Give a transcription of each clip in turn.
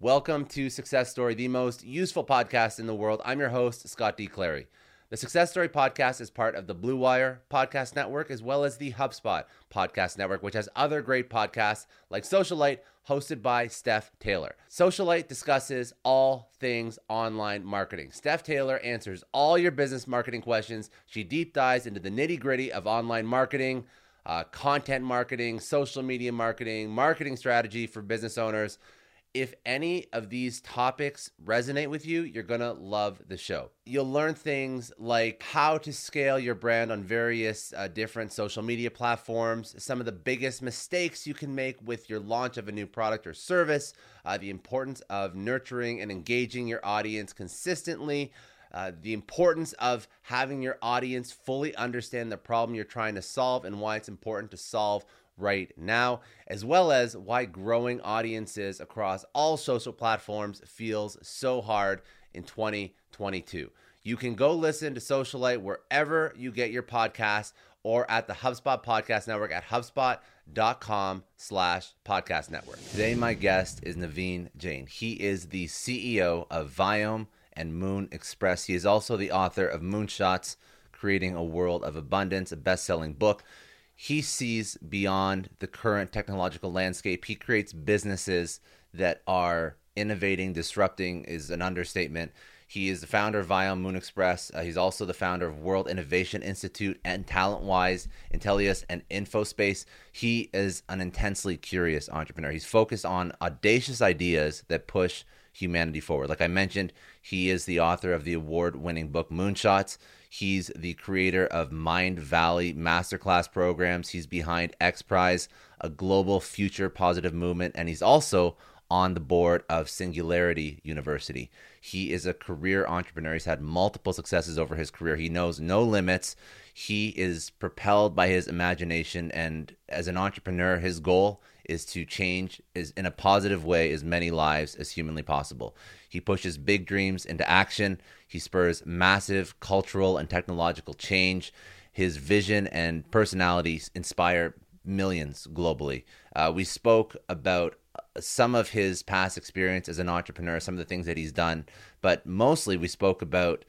Welcome to Success Story, the most useful podcast in the world. I'm your host, Scott D. Clary. The Success Story podcast is part of the Blue Wire Podcast Network, as well as the HubSpot Podcast Network, which has other great podcasts like Socialite, hosted by Steph Taylor. Socialite discusses all things online marketing. Steph Taylor answers all your business marketing questions. She deep dives into the nitty-gritty of online marketing, content marketing, social media marketing, marketing strategy for business owners. If any of these topics resonate with you, you're going to love the show. You'll learn things like how to scale your brand on various different social media platforms, some of the biggest mistakes you can make with your launch of a new product or service, the importance of nurturing and engaging your audience consistently, the importance of having your audience fully understand the problem you're trying to solve and why it's important to solve right now, as well as why growing audiences across all social platforms feels so hard in 2022. You can go listen to Socialite wherever you get your podcasts or at the HubSpot Podcast Network at hubspot.com/podcast network. Today, my guest is Naveen Jain. He is the CEO of Viome and Moon Express. He is also the author of Moonshots, Creating a World of Abundance, a best-selling book. He sees beyond the current technological landscape. He creates businesses that are innovating, disrupting is an understatement. He is the founder of Viome Moon Express. He's also the founder of World Innovation Institute and TalentWise, Intellius, and Infospace. He is an intensely curious entrepreneur. He's focused on audacious ideas that push humanity forward. Like I mentioned, he is the author of the award-winning book Moonshots. He's the creator of Mindvalley Masterclass programs. He's behind XPRIZE, a global future positive movement, and he's also on the board of Singularity University. He is a career entrepreneur. He's had multiple successes over his career. He knows no limits. He is propelled by his imagination, and as an entrepreneur, his goal is to change in a positive way as many lives as humanly possible. He pushes big dreams into action. He spurs massive cultural and technological change. His vision and personality inspire millions globally. We spoke about some of his past experience as an entrepreneur, some of the things that he's done, but mostly we spoke about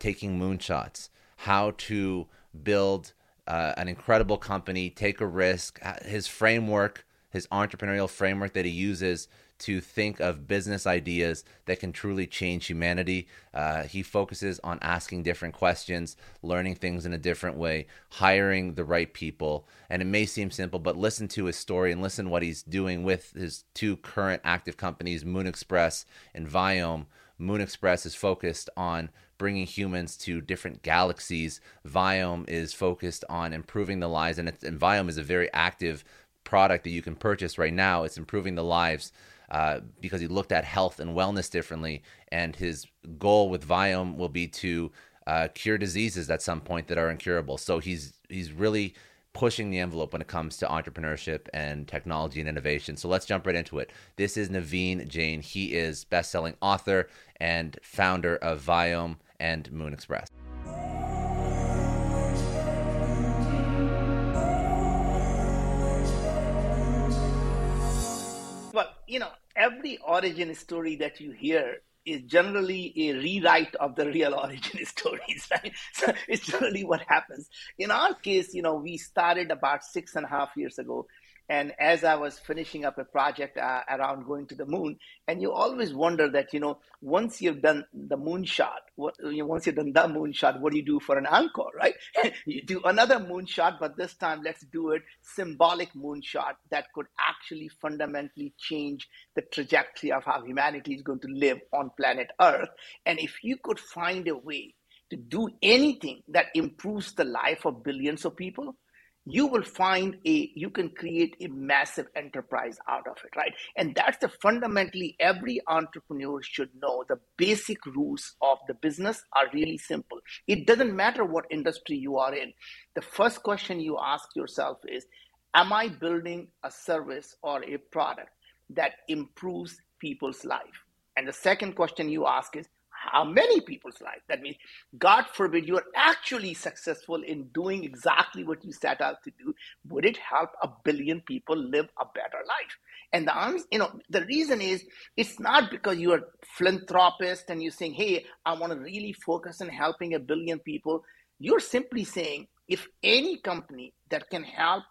taking moonshots, how to build an incredible company, take a risk, his framework, his entrepreneurial framework that he uses to think of business ideas that can truly change humanity. He focuses on asking different questions, learning things in a different way, hiring the right people. And it may seem simple, but listen to his story and listen what he's doing with his two current active companies, Moon Express and Viome. Moon Express is focused on bringing humans to different galaxies. Viome is focused on improving the lives, and Viome is a very active product that you can purchase right now. It's improving the lives because he looked at health and wellness differently, and his goal with Viome will be to cure diseases at some point that are incurable. So he's really pushing the envelope when it comes to entrepreneurship and technology and innovation. So let's jump right into it. This is Naveen Jain. He is best-selling author and founder of Viome and Moon Express. Well, you know, every origin story that you hear is generally a rewrite of the real origin stories, right? So it's generally what happens. In our case, you know, we started about 6.5 years ago, And as I was finishing up a project around going to the moon, and you always wonder that, you know, once you've done the moonshot, what do you do for an encore, right? You do another moonshot, but this time let's do it symbolic moonshot that could actually fundamentally change the trajectory of how humanity is going to live on planet Earth. And if you could find a way to do anything that improves the life of billions of people, you will find you can create a massive enterprise out of it, right? And that's fundamentally every entrepreneur should know. The basic rules of the business are really simple. It doesn't matter what industry you are in. The first question you ask yourself is, am I building a service or a product that improves people's life? And the second question you ask is, how many people's life? That means, God forbid, you are actually successful in doing exactly what you set out to do. Would it help a billion people live a better life? And the reason is, it's not because you are a philanthropist and you're saying, hey, I want to really focus on helping a billion people. You're simply saying, if any company that can help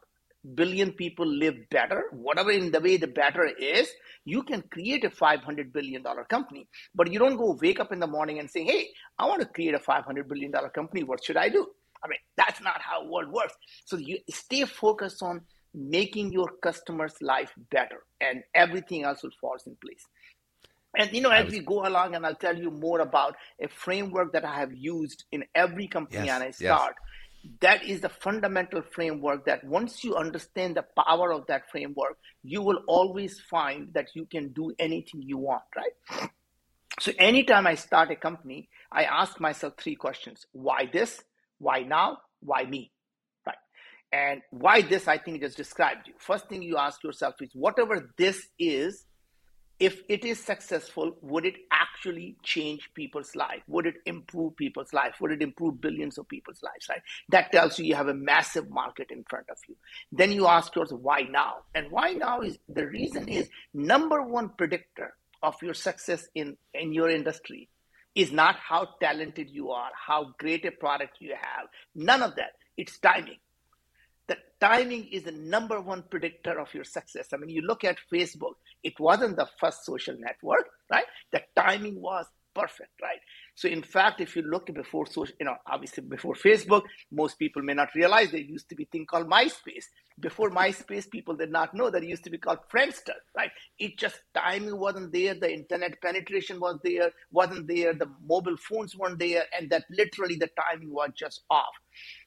billion people live better, whatever in the way the better is, you can create a $500 billion company. But you don't go wake up in the morning and say, hey, I want to create a $500 billion company. What should I do? I mean, that's not how the world works. So you stay focused on making your customer's life better, and everything else will fall in place. And, you know, as we go along, and I'll tell you more about a framework that I have used in every company and I start. That is the fundamental framework that once you understand the power of that framework, you will always find that you can do anything you want, right? So anytime I start a company, I ask myself three questions. Why this? Why now? Why me? Right? And why this, I think, just described you. First thing you ask yourself is, whatever this is, if it is successful, would it actually change people's life? Would it improve people's life? Would it improve billions of people's lives, right? That tells you have a massive market in front of you. Then you ask yourself, why now? And why now is the reason is, number one predictor of your success in your industry is not how talented you are, how great a product you have. None of that. It's timing. The timing is the number one predictor of your success. I mean, you look at Facebook, it wasn't the first social network, right? The timing was perfect, right? So in fact, if you look before social, obviously before Facebook, most people may not realize there used to be a thing called MySpace. Before MySpace, people did not know that it used to be called Friendster, right? It just timing wasn't there. The internet penetration wasn't there. The mobile phones weren't there. And that literally the timing was just off.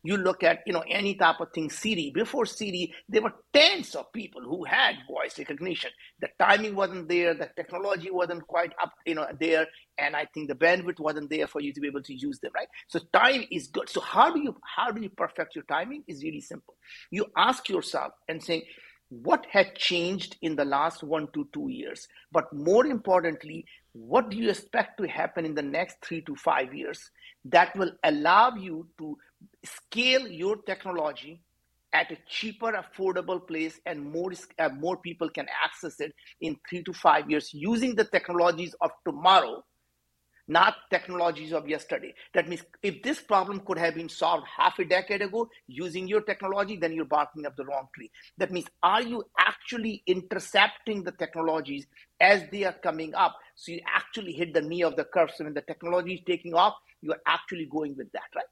You look at, any type of thing, Siri. Before Siri, there were tens of people who had voice recognition. The timing wasn't there. The technology wasn't quite up, there. And I think the bandwidth wasn't there for you to be able to use them, right? So time is good. So how do you perfect your timing is really simple. You ask yourself and saying, what had changed in the last 1 to 2 years? But more importantly, what do you expect to happen in the next 3 to 5 years that will allow you to scale your technology at a cheaper, affordable place, and more people can access it in 3 to 5 years using the technologies of tomorrow, not technologies of yesterday. That means if this problem could have been solved half a decade ago using your technology, then you're barking up the wrong tree. That means, are you actually intercepting the technologies as they are coming up? So you actually hit the knee of the curve. So when the technology is taking off, you're actually going with that, right?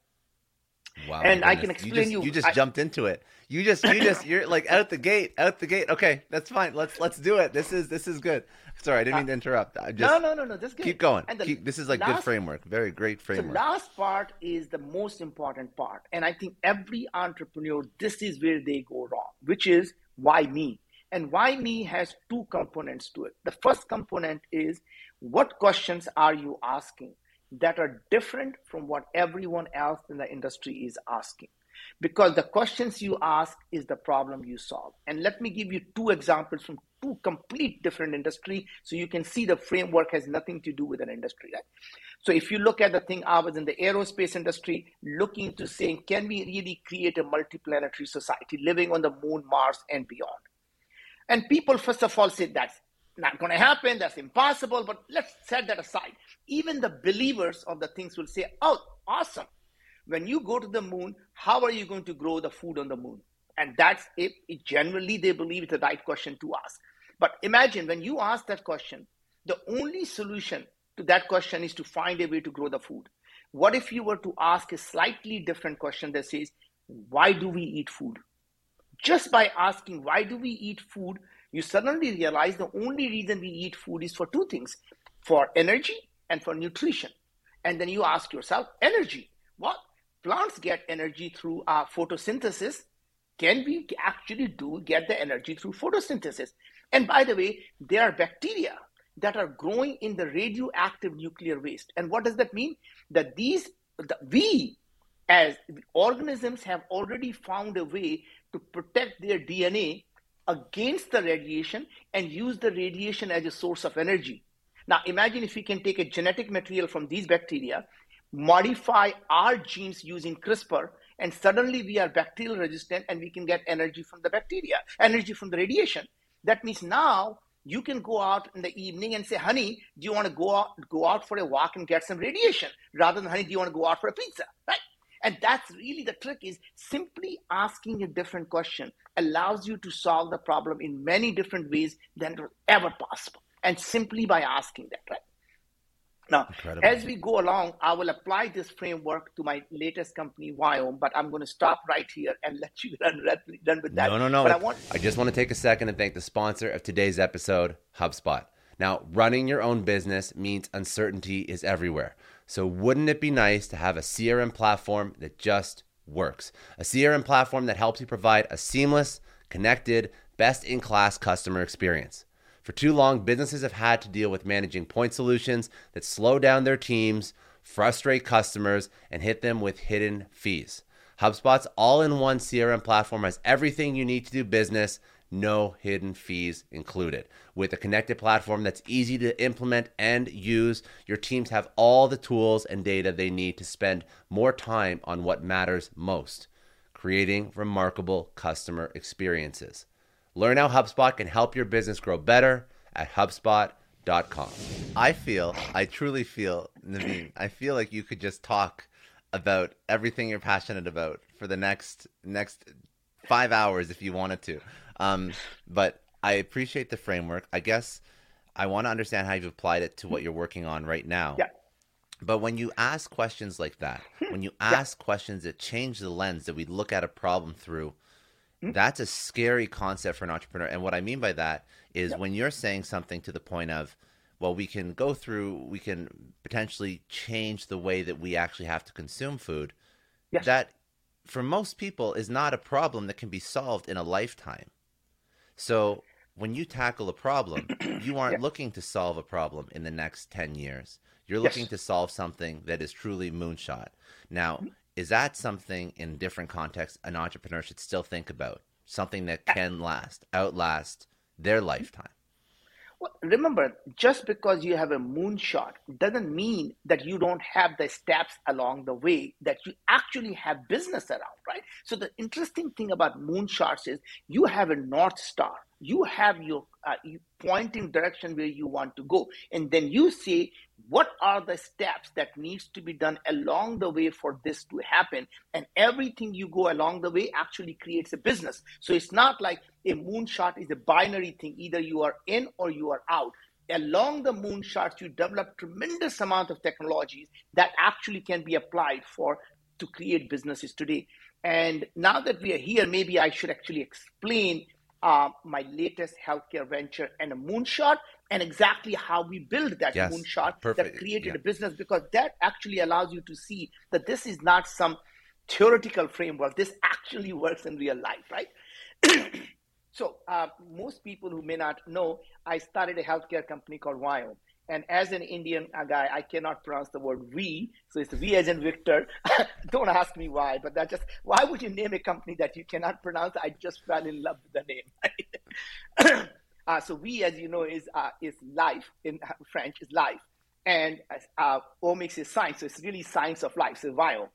Wow. And I can explain you just jumped into it. You're like out the gate. Okay, that's fine. Let's do it. This is good. Sorry, I didn't mean to interrupt. No. This is good. Keep going. This is good framework. Very great framework. The last part is the most important part. And I think every entrepreneur, this is where they go wrong, which is why me? And why me has two components to it. The first component is, what questions are you asking that are different from what everyone else in the industry is asking? Because the questions you ask is the problem you solve. And let me give you two examples from two complete different industries so you can see the framework has nothing to do with an industry, right? So if you look at the thing, I was in the aerospace industry looking to saying, can we really create a multiplanetary society living on the moon, Mars, and beyond? And people, first of all, say that's not going to happen, that's impossible, but let's set that aside. Even the believers of the things will say, oh, awesome. When you go to the moon, how are you going to grow the food on the moon? And that's if generally they believe it's the right question to ask. But imagine when you ask that question, the only solution to that question is to find a way to grow the food. What if you were to ask a slightly different question that says, why do we eat food? Just by asking, why do we eat food? You suddenly realize the only reason we eat food is for two things, for energy and for nutrition. And then you ask yourself, energy. Well, plants get energy through photosynthesis. Can we actually get the energy through photosynthesis? And by the way, there are bacteria that are growing in the radioactive nuclear waste. And what does that mean? That we as organisms have already found a way to protect their DNA against the radiation and use the radiation as a source of energy. Now imagine if we can take a genetic material from these bacteria, modify our genes using CRISPR, and suddenly we are bacterial resistant and we can get energy from the bacteria, energy from the radiation. That means now you can go out in the evening and say, honey, do you want to go out for a walk and get some radiation? Rather than, honey, do you want to go out for a pizza, right? And that's really the trick, is simply asking a different question allows you to solve the problem in many different ways than ever possible. And simply by asking that, right? Now, incredible. As we go along, I will apply this framework to my latest company, Viome, but I'm going to stop right here and let you run with that. No. But I just want to take a second and thank the sponsor of today's episode, HubSpot. Now, running your own business means uncertainty is everywhere. So wouldn't it be nice to have a CRM platform that just works? A CRM platform that helps you provide a seamless, connected, best-in-class customer experience. For too long, businesses have had to deal with managing point solutions that slow down their teams, frustrate customers, and hit them with hidden fees. HubSpot's all-in-one CRM platform has everything you need to do business, no hidden fees included. With a connected platform that's easy to implement and use, your teams have all the tools and data they need to spend more time on what matters most, creating remarkable customer experiences. Learn how HubSpot can help your business grow better at HubSpot.com. I truly feel, Naveen, I feel like you could just talk about everything you're passionate about for the next 5 hours if you wanted to. But I appreciate the framework. I guess I want to understand how you've applied it to what you're working on right now. Yeah. But when you ask questions like that, when you ask questions that change the lens that we look at a problem through, that's a scary concept for an entrepreneur. And what I mean by that is when you're saying something to the point of, well, we can potentially change the way that we actually have to consume food. Yes. That for most people is not a problem that can be solved in a lifetime. So when you tackle a problem, you aren't looking to solve a problem in the next 10 years. You're looking to solve something that is truly moonshot. Now, is that something in different contexts an entrepreneur should still think about? Something that can outlast their lifetime? Well, remember, just because you have a moonshot doesn't mean that you don't have the steps along the way that you actually have business around, right? So the interesting thing about moonshots is you have a North Star. You have your pointing direction where you want to go. And then you say, what are the steps that needs to be done along the way for this to happen? And everything you go along the way actually creates a business. So it's not like a moonshot is a binary thing. Either you are in or you are out. Along the moonshots, you develop tremendous amount of technologies that actually can be applied to create businesses today. And now that we are here, maybe I should actually explain my latest healthcare venture and a moonshot and exactly how we build that moonshot that created a business, because that actually allows you to see that this is not some theoretical framework. This actually works in real life, right? So most people who may not know, I started a healthcare company called Viome. And as an Indian guy, I cannot pronounce the word V. So it's V as in Victor. Don't ask me why, but why would you name a company that you cannot pronounce? I just fell in love with the name. Right? So V, as you know, is life in French, is life. And omics is science. So it's really science of life. So Viome.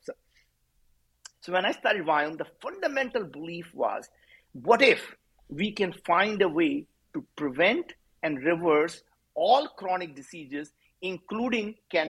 So when I started Viome, the fundamental belief was, what if we can find a way to prevent and reverse all chronic diseases, including cancer?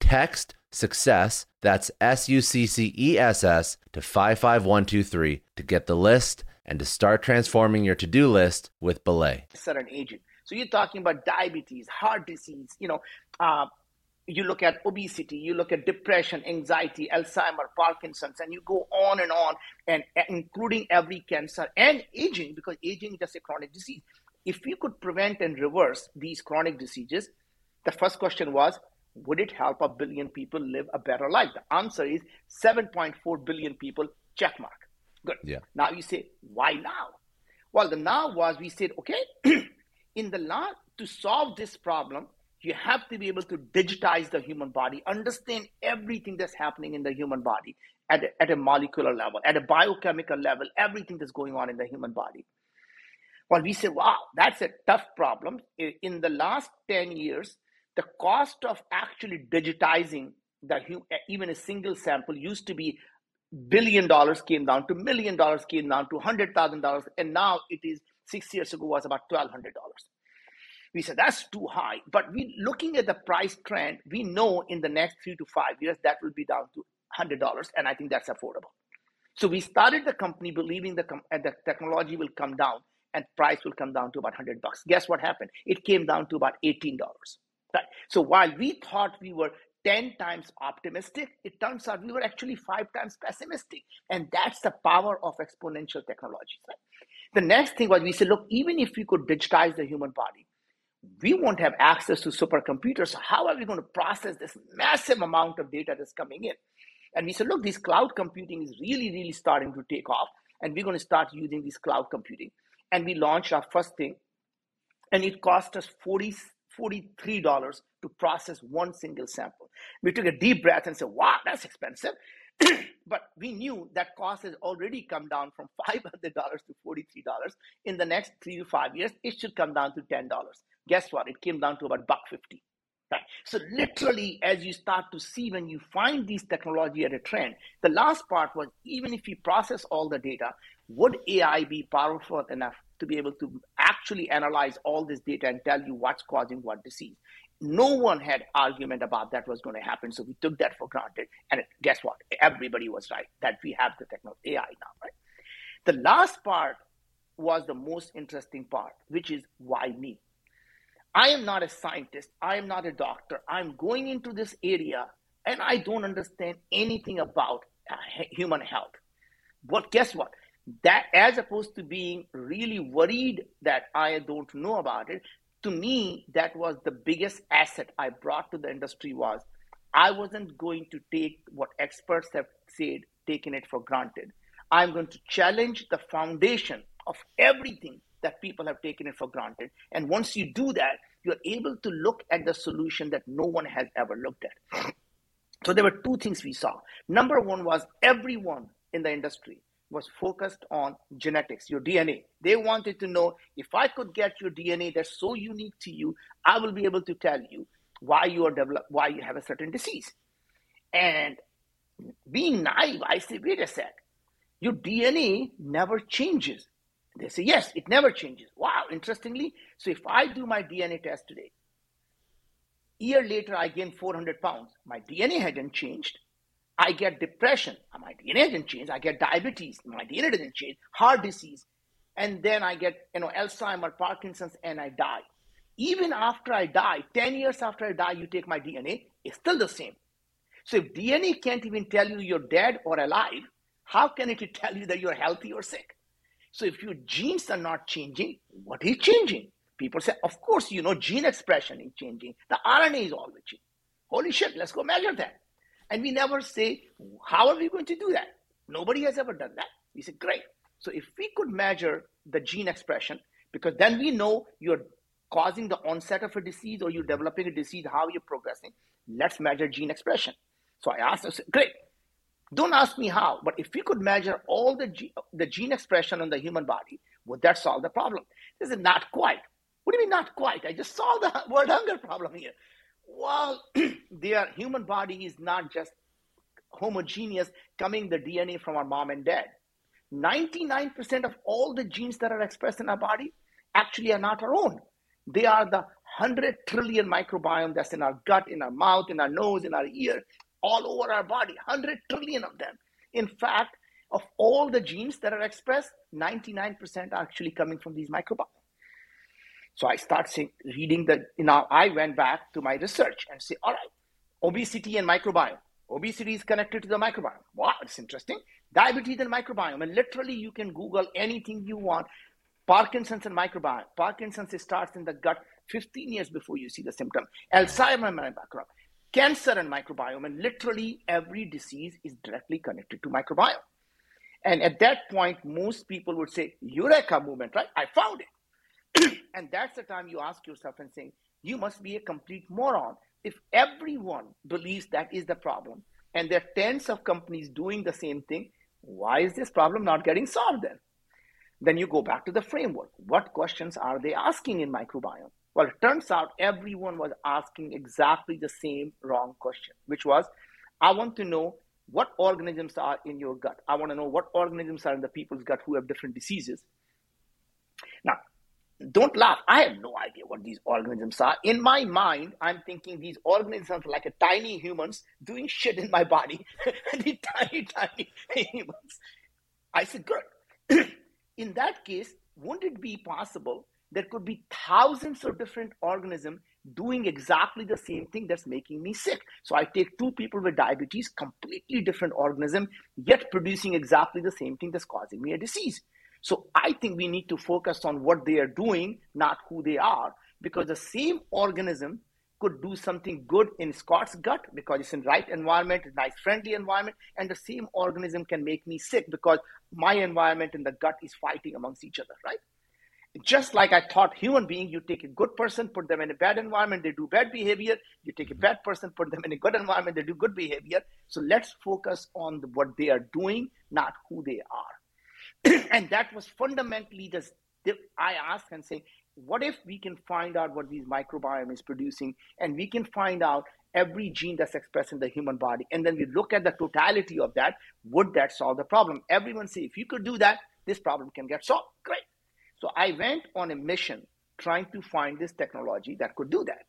Text SUCCESS, that's SUCCESS, to 55123 to get the list and to start transforming your to-do list with Belay. Certain agent. So you're talking about diabetes, heart disease, you look at obesity, you look at depression, anxiety, Alzheimer's, Parkinson's, and you go on, and including every cancer and aging, because aging is just a chronic disease. If you could prevent and reverse these chronic diseases, the first question was, would it help a billion people live a better life? The answer is 7.4 billion people, check mark. Good. Yeah. Now you say, why now? Well, the now was we said, okay, in the law, to solve this problem, you have to be able to digitize the human body, understand everything that's happening in the human body at a molecular level, at a biochemical level, everything that's going on in the human body. Well, we said, wow, that's a tough problem. In the last 10 years, the cost of actually digitizing even a single sample used to be $1 billion, came down to $1 million, came down to $100,000, and now it is 6 years ago was about $1,200. We said that's too high, but we looking at the price trend, we know in the next 3 to 5 years that will be down to $100, and I think that's affordable. So we started the company believing the technology will come down and price will come down to about $100. Guess what happened? It came down to about $18. Right. So while we thought we were 10 times optimistic, it turns out we were actually 5 times pessimistic. And that's the power of exponential technology. Right? The next thing was we said, look, even if we could digitize the human body, we won't have access to supercomputers. So how are we going to process this massive amount of data that's coming in? And we said, look, this cloud computing is really, really starting to take off. And we're going to start using this cloud computing. And we launched our first thing. And it cost us $43 to process one single sample. We took a deep breath and said, wow, that's expensive. But we knew that cost has already come down from $500 to $43. In the next 3 to 5 years, it should come down to $10. Guess what? It came down to about $1.50. Right? So literally, as you start to see when you find these technology at a trend, the last part was, even if we process all the data, would AI be powerful enough to be able to actually analyze all this data and tell you what's causing what disease? No one had argument about that was going to happen. So we took that for granted. And guess what? Everybody was right that we have the technology AI now, right? The last part was the most interesting part, which is why me? I am not a scientist. I am not a doctor. I'm going into this area and I don't understand anything about human health. But guess what? That, as opposed to being really worried that I don't know about it, to me, that was the biggest asset I brought to the industry was I wasn't going to take what experts have said, taking it for granted. I'm going to challenge the foundation of everything that people have taken it for granted. And once you do that, you're able to look at the solution that no one has ever looked at. So there were two things we saw. Number one was everyone in the industry was focused on genetics, your DNA. They wanted to know, if I could get your DNA that's so unique to you, I will be able to tell you why you have a certain disease. And being naive, I say, wait a sec, your DNA never changes. They say, yes, it never changes. Wow, interestingly, so if I do my DNA test today, a year later I gain 400 pounds, my DNA hadn't changed. I get depression, my DNA didn't change. I get diabetes, my DNA didn't change. Heart disease, and then I get Alzheimer's, Parkinson's, and I die. Even after I die, 10 years after I die, you take my DNA, it's still the same. So if DNA can't even tell you you're dead or alive, how can it tell you that you're healthy or sick? So if your genes are not changing, what is changing? People say, of course, gene expression is changing. The RNA is always changing. Holy shit, let's go measure that. And we never say, how are we going to do that? Nobody has ever done that. We say, great. So if we could measure the gene expression, because then we know you're causing the onset of a disease or you're developing a disease, how you're progressing, let's measure gene expression. So I asked, I said, great. Don't ask me how, but if we could measure all the gene expression on the human body, would that solve the problem? This is not quite. What do you mean not quite? I just solved the world hunger problem here. Well, their human body is not just homogeneous, coming the DNA from our mom and dad. 99% of all the genes that are expressed in our body actually are not our own. They are the 100 trillion microbiome that's in our gut, in our mouth, in our nose, in our ear, all over our body, 100 trillion of them. In fact, of all the genes that are expressed, 99% are actually coming from these microbiome. So I start reading the, I went back to my research and say, all right, obesity and microbiome. Obesity is connected to the microbiome. Wow, it's interesting. Diabetes and microbiome. And literally you can Google anything you want. Parkinson's and microbiome. Parkinson's starts in the gut 15 years before you see the symptom. Alzheimer's and microbiome. Cancer and microbiome. And literally every disease is directly connected to microbiome. And at that point, most people would say, Eureka moment, right? I found it. And that's the time you ask yourself and saying, you must be a complete moron. If everyone believes that is the problem, and there are tens of companies doing the same thing, why is this problem not getting solved then? Then you go back to the framework. What questions are they asking in microbiome? Well, it turns out everyone was asking exactly the same wrong question, which was, I want to know what organisms are in your gut. I want to know what organisms are in the people's gut who have different diseases. Now, don't laugh. I have no idea what these organisms are. In my mind, I'm thinking these organisms are like a tiny humans doing shit in my body. These tiny humans. I said, good. In that case, wouldn't it be possible there could be thousands of different organisms doing exactly the same thing that's making me sick? So I take two people with diabetes, completely different organism, yet producing exactly the same thing that's causing me a disease. So I think we need to focus on what they are doing, not who they are, because the same organism could do something good in Scott's gut because it's in the right environment, nice friendly environment, and the same organism can make me sick because my environment and the gut is fighting amongst each other, right? Just like I thought human being, you take a good person, put them in a bad environment, they do bad behavior. You take a bad person, put them in a good environment, they do good behavior. So let's focus on what they are doing, not who they are. And that was fundamentally this. I asked and say, what if we can find out what these microbiome is producing, and we can find out every gene that's expressed in the human body, and then we look at the totality of that, would that solve the problem? Everyone say, if you could do that, this problem can get solved. Great. So I went on a mission trying to find this technology that could do that.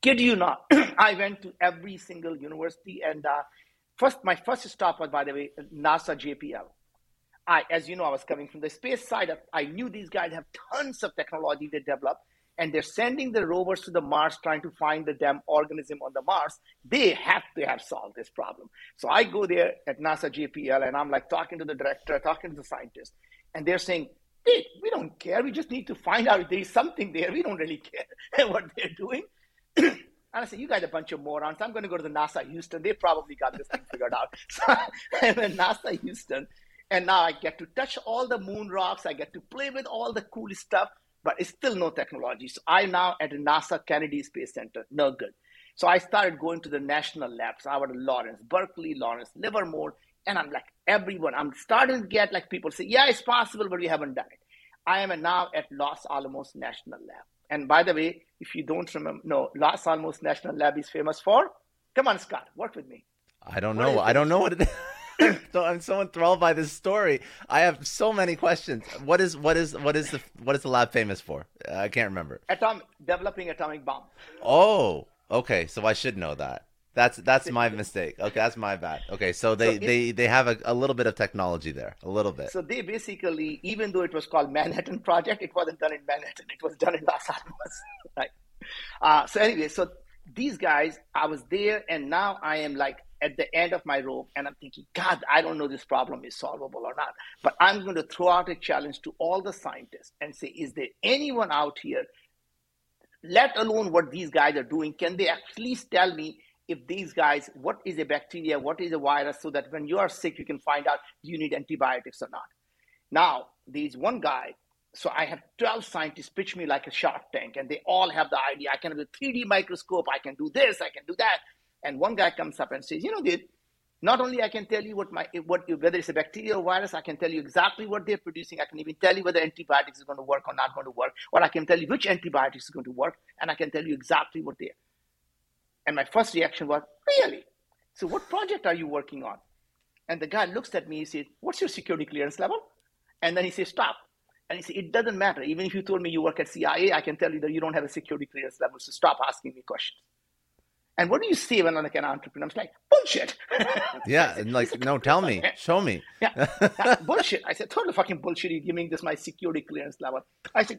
Kid you not, I went to every single university, and my first stop was, by the way, NASA JPL. As you know, I was coming from the space side. I knew these guys have tons of technology they develop, and they're sending the rovers to the Mars trying to find the damn organism on the Mars. They have to have solved this problem. So I go there at NASA JPL, and I'm like talking to the director, talking to the scientist, and they're saying, hey, we don't care. We just need to find out if there is something there. We don't really care what they're doing. And I said, you guys are a bunch of morons. I'm going to go to the NASA Houston. They probably got this thing figured out. So I'm at NASA Houston. And now I get to touch all the moon rocks. I get to play with all the cool stuff, but it's still no technology. So I'm now at NASA Kennedy Space Center. No good. So I started going to the national labs. I was at Lawrence, Berkeley, Lawrence, Livermore. And I'm like, everyone, I'm starting to get like people say, yeah, it's possible, but we haven't done it. I am now at Los Alamos National Lab. And by the way, if you don't remember, Los Alamos National Lab is famous for, come on, Scott, work with me. I don't know what it is. I'm so enthralled by this story. I have so many questions. What is the lab famous for? I can't remember. Developing atomic bomb. Oh, okay. So I should know that. That's my mistake. Okay, that's my bad. Okay, so they have a little bit of technology there, a little bit. So they basically, even though it was called Manhattan Project, it wasn't done in Manhattan. It was done in Los Alamos, right? So these guys, I was there, and now I am like at the end of my rope, and I'm thinking, God, I don't know this problem is solvable or not, but I'm going to throw out a challenge to all the scientists and say, is there anyone out here, let alone what these guys are doing, can they at least tell me if these guys, what is a bacteria, what is a virus, so that when you are sick, you can find out do you need antibiotics or not. Now, there's one guy, so I have 12 scientists pitch me like a Shark Tank, and they all have the idea, I can have a 3D microscope, I can do this, I can do that. And one guy comes up and says, dude, not only I can tell you whether it's a bacteria or virus, I can tell you exactly what they're producing. I can even tell you whether antibiotics is going to work or not going to work, or I can tell you which antibiotics is going to work, and I can tell you exactly what they are. And my first reaction was, really? So what project are you working on? And the guy looks at me, he says, what's your security clearance level? And then he says, stop. And he said, it doesn't matter. Even if you told me you work at CIA, I can tell you that you don't have a security clearance level, so stop asking me questions. And what do you say when I'm like an entrepreneur? I'm like, bullshit. Yeah, and like, no, tell me, show me. Yeah, bullshit. I said, totally fucking bullshit. You're giving this my security clearance level. I said,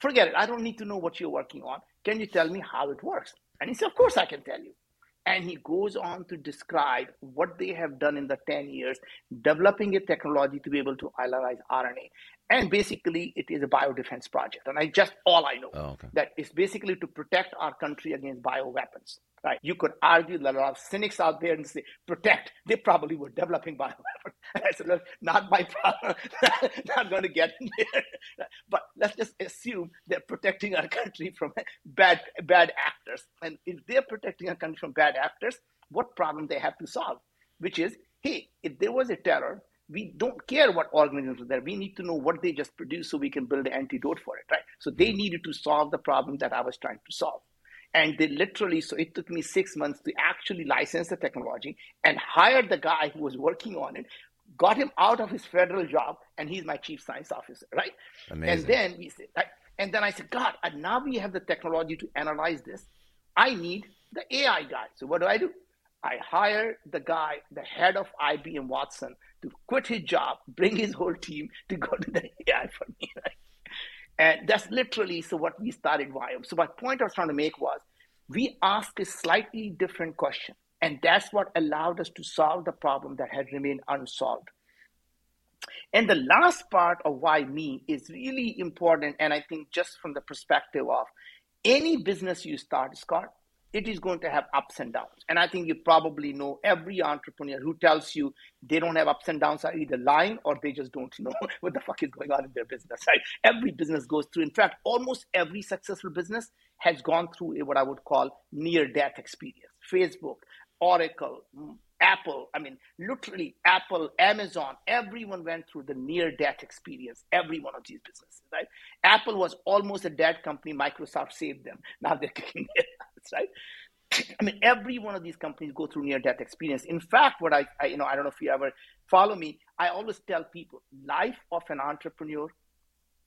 forget it. I don't need to know what you're working on. Can you tell me how it works? And he said, of course I can tell you. And he goes on to describe what they have done in the 10 years, developing a technology to be able to analyze RNA. And basically, it is a biodefense project. And that is basically to protect our country against bioweapons. Right? You could argue that a lot of cynics out there and say, protect. They probably were developing bioweapons. I said, look, not my problem. Not going to get in there. But let's just assume they're protecting our country from bad actors. And if they're protecting our country from bad actors, what problem they have to solve? Which is, hey, if there was a terror, we don't care what organisms are there. We need to know what they just produce so we can build an antidote for it, right? So they needed to solve the problem that I was trying to solve. And they literally, so it took me 6 months to actually license the technology and hired the guy who was working on it, got him out of his federal job, and he's my chief science officer, right? Amazing. And then we said, and then I said, God, and now we have the technology to analyze this. I need the AI guy. So what do? I hire the guy, the head of IBM Watson, to quit his job, bring his whole team to go to the AI for me, right? And that's literally so what we started Viome. So my point I was trying to make was we asked a slightly different question, and that's what allowed us to solve the problem that had remained unsolved. And the last part of why me is really important, and I think just from the perspective of any business you start, Scott, it is going to have ups and downs. And I think you probably know every entrepreneur who tells you they don't have ups and downs are either lying or they just don't know what the fuck is going on in their business, right? Every business goes through. In fact, almost every successful business has gone through what I would call near-death experience. Facebook, Oracle, Apple, literally Apple, Amazon, everyone went through the near-death experience, every one of these businesses, right? Apple was almost a dead company. Microsoft saved them. Now they're kicking their ass, right? Every one of these companies go through near-death experience. In fact, what I don't know if you ever follow me, I always tell people, life of an entrepreneur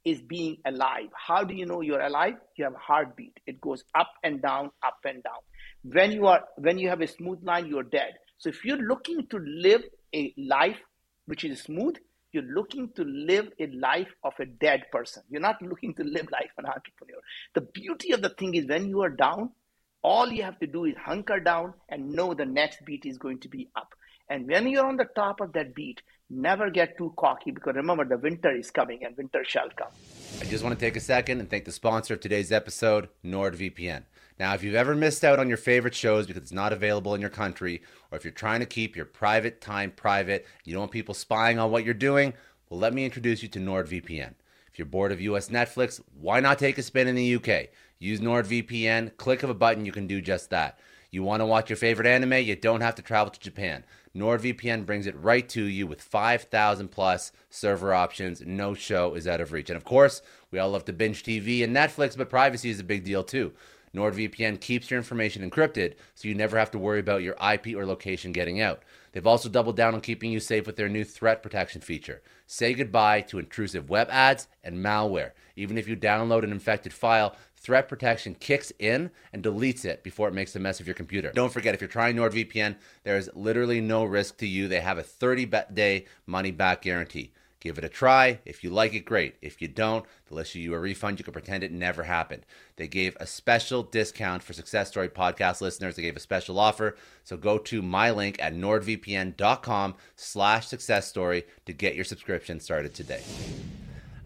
is being alive. How do you know you're alive? You have a heartbeat. It goes up and down, up and down. When you have a smooth line, you're dead. So if you're looking to live a life which is smooth, you're looking to live a life of a dead person. You're not looking to live life of an entrepreneur. The beauty of the thing is when you are down, all you have to do is hunker down and know the next beat is going to be up. And when you're on the top of that beat, never get too cocky, because remember, the winter is coming and winter shall come. I just want to take a second and thank the sponsor of today's episode, NordVPN. Now, if you've ever missed out on your favorite shows because it's not available in your country, or if you're trying to keep your private time private, you don't want people spying on what you're doing, well, let me introduce you to NordVPN. If you're bored of US Netflix, why not take a spin in the UK? Use NordVPN, click of a button, you can do just that. You want to watch your favorite anime, you don't have to travel to Japan. NordVPN brings it right to you with 5,000 plus server options. No show is out of reach. And of course, we all love to binge TV and Netflix, but privacy is a big deal too. NordVPN keeps your information encrypted, so you never have to worry about your IP or location getting out. They've also doubled down on keeping you safe with their new threat protection feature. Say goodbye to intrusive web ads and malware. Even if you download an infected file, threat protection kicks in and deletes it before it makes a mess of your computer. Don't forget, if you're trying NordVPN, there is literally no risk to you. They have a 30-day money-back guarantee. Give it a try. If you like it, great. If you don't, they'll issue you a refund. You can pretend it never happened. They gave a special discount for Success Story podcast listeners. They gave a special offer. So go to my link at nordvpn.com/successstory to get your subscription started today.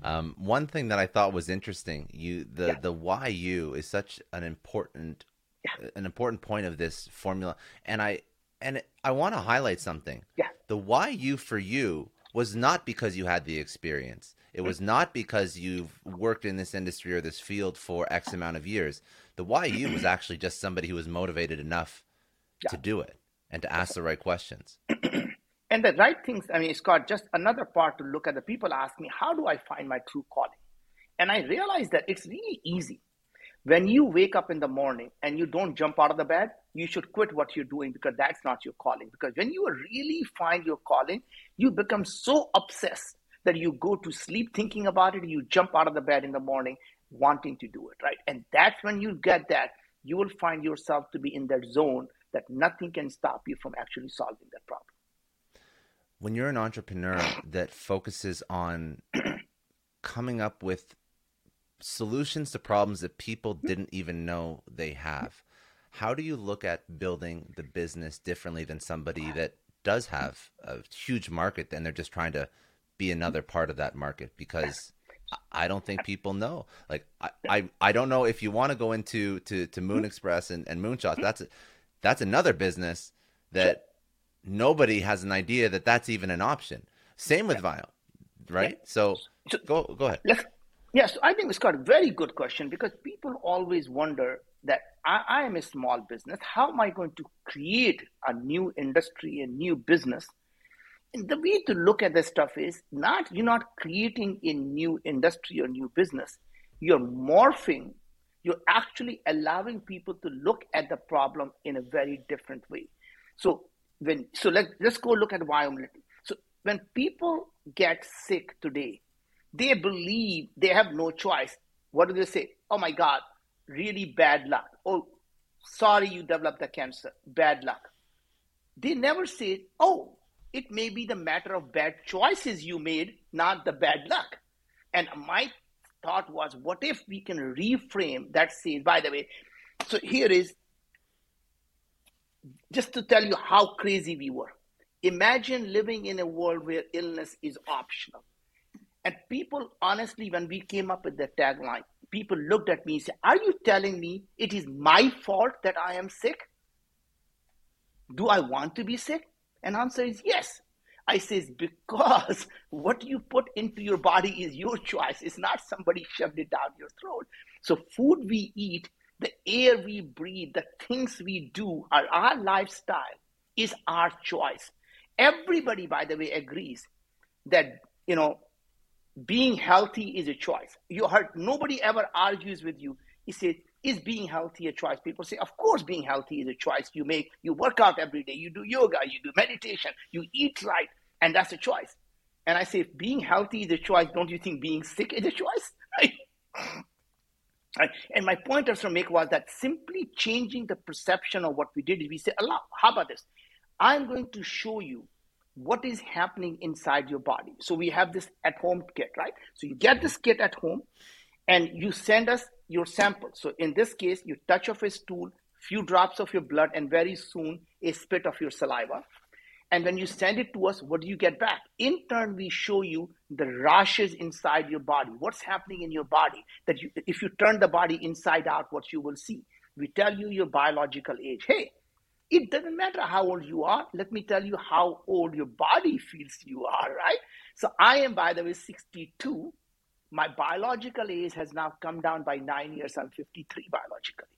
One thing that I thought was interesting, the why you is such an important point of this formula. And I want to highlight something. Yeah. The why you for you was not because you had the experience. It was not because you've worked in this industry or this field for X amount of years. The why you was actually just somebody who was motivated enough to do it and to ask the right questions. And the right things, I mean, Scott, just another part to look at. The people ask me, how do I find my true calling? And I realize that it's really easy. When you wake up in the morning and you don't jump out of the bed, you should quit what you're doing because that's not your calling. Because when you really find your calling, you become so obsessed that you go to sleep thinking about it and you jump out of the bed in the morning wanting to do it, right? And that's when you get that, you will find yourself to be in that zone that nothing can stop you from actually solving that problem. When you're an entrepreneur that focuses on coming up with solutions to problems that people didn't even know they have, how do you look at building the business differently than somebody that does have a huge market and they're just trying to be another part of that market? Because I don't think people know. Like, I don't know if you want to go into to Moon Express and Moonshots. That's another business that nobody has an idea that that's even an option. Same with Viome, right? So go ahead. Yes, I think it's got a very good question because people always wonder that I am a small business. How am I going to create a new industry, a new business? And the way to look at this stuff is you're not creating a new industry or new business. You're morphing. You're actually allowing people to look at the problem in a very different way. So let's go look at Viome. So when people get sick today, they believe they have no choice. What do they say? Oh my God, really bad luck. Oh, sorry you developed the cancer, bad luck. They never say, oh, it may be the matter of bad choices you made, not the bad luck. And my thought was, what if we can reframe that scene? By the way, so here is, just to tell you how crazy we were. Imagine living in a world where illness is optional. And people, honestly, when we came up with the tagline, people looked at me and said, are you telling me it is my fault that I am sick? Do I want to be sick? And answer is yes. I says, because what you put into your body is your choice. It's not somebody shoved it down your throat. So food we eat, the air we breathe, the things we do, our lifestyle is our choice. Everybody, by the way, agrees that, being healthy is a choice. You heard nobody ever argues with you. He says, is being healthy a choice? People say, of course, being healthy is a choice. You make, you work out every day, you do yoga, you do meditation, you eat right, and that's a choice. And I say, if being healthy is a choice, don't you think being sick is a choice? Right? And my point I was trying to make was that simply changing the perception of what we did is we say, Allah, how about this? I'm going to show you what is happening inside your body. So we have this at-home kit, right? So you get this kit at home and you send us your sample. So in this case, you touch of a stool, few drops of your blood, and very soon a spit of your saliva. And when you send it to us, what do you get back? In turn, we show you the rashes inside your body, what's happening in your body, that you, if you turn the body inside out, what you will see. We tell you your biological age. Hey, it doesn't matter how old you are. Let me tell you how old your body feels you are, right? So I am, by the way, 62. My biological age has now come down by 9 years. I'm 53 biologically.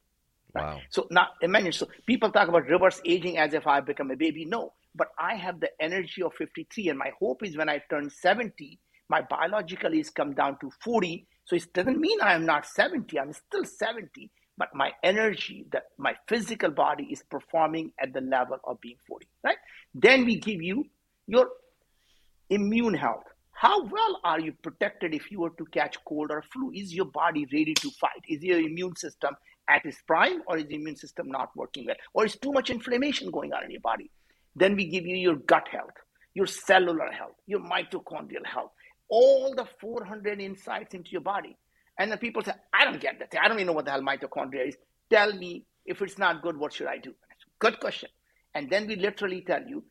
Right? Wow. So people talk about reverse aging as if I become a baby. No, but I have the energy of 53. And my hope is when I turn 70, my biological age come down to 40. So it doesn't mean I am not 70. I'm still 70. But my energy, my physical body is performing at the level of being 40, right? Then we give you your immune health. How well are you protected if you were to catch cold or flu? Is your body ready to fight? Is your immune system at its prime, or is the immune system not working well? Or is too much inflammation going on in your body? Then we give you your gut health, your cellular health, your mitochondrial health, all the 400 insights into your body. And the people say, I don't get that. I don't even know what the hell mitochondria is. Tell me, if it's not good, what should I do? Good question. And then we literally tell you,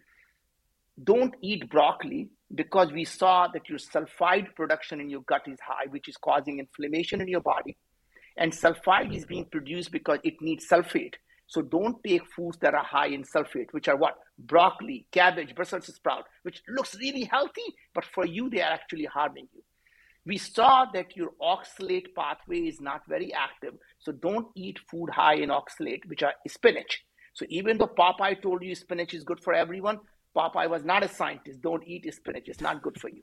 don't eat broccoli, because we saw that your sulfide production in your gut is high, which is causing inflammation in your body. And sulfide is being produced because it needs sulfate. So don't take foods that are high in sulfate, which are what? Broccoli, cabbage, Brussels sprout, which looks really healthy, but for you, they are actually harming you. We saw that your oxalate pathway is not very active. So don't eat food high in oxalate, which are spinach. So even though Popeye told you spinach is good for everyone, Popeye was not a scientist. Don't eat spinach. It's not good for you.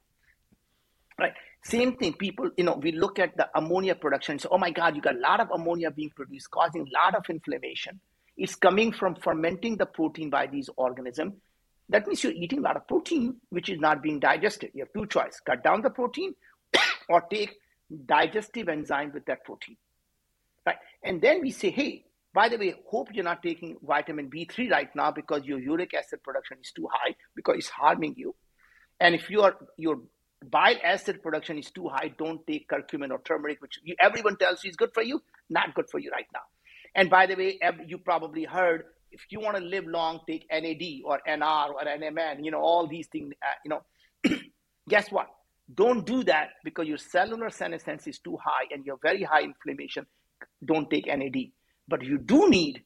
Right? Same thing. People, we look at the ammonia production. So, oh my God, you got a lot of ammonia being produced, causing a lot of inflammation. It's coming from fermenting the protein by these organisms. That means you're eating a lot of protein, which is not being digested. You have two choices. Cut down the protein or take digestive enzyme with that protein. Right? And then we say, hey, by the way, hope you're not taking vitamin B3 right now because your uric acid production is too high, because it's harming you. And if your bile acid production is too high, don't take curcumin or turmeric, which everyone tells you is good for you, not good for you right now. And by the way, you probably heard, if you want to live long, take NAD or NR or NMN, all these things, Guess what? Don't do that because your cellular senescence is too high and you have very high inflammation. Don't take NAD. But you do need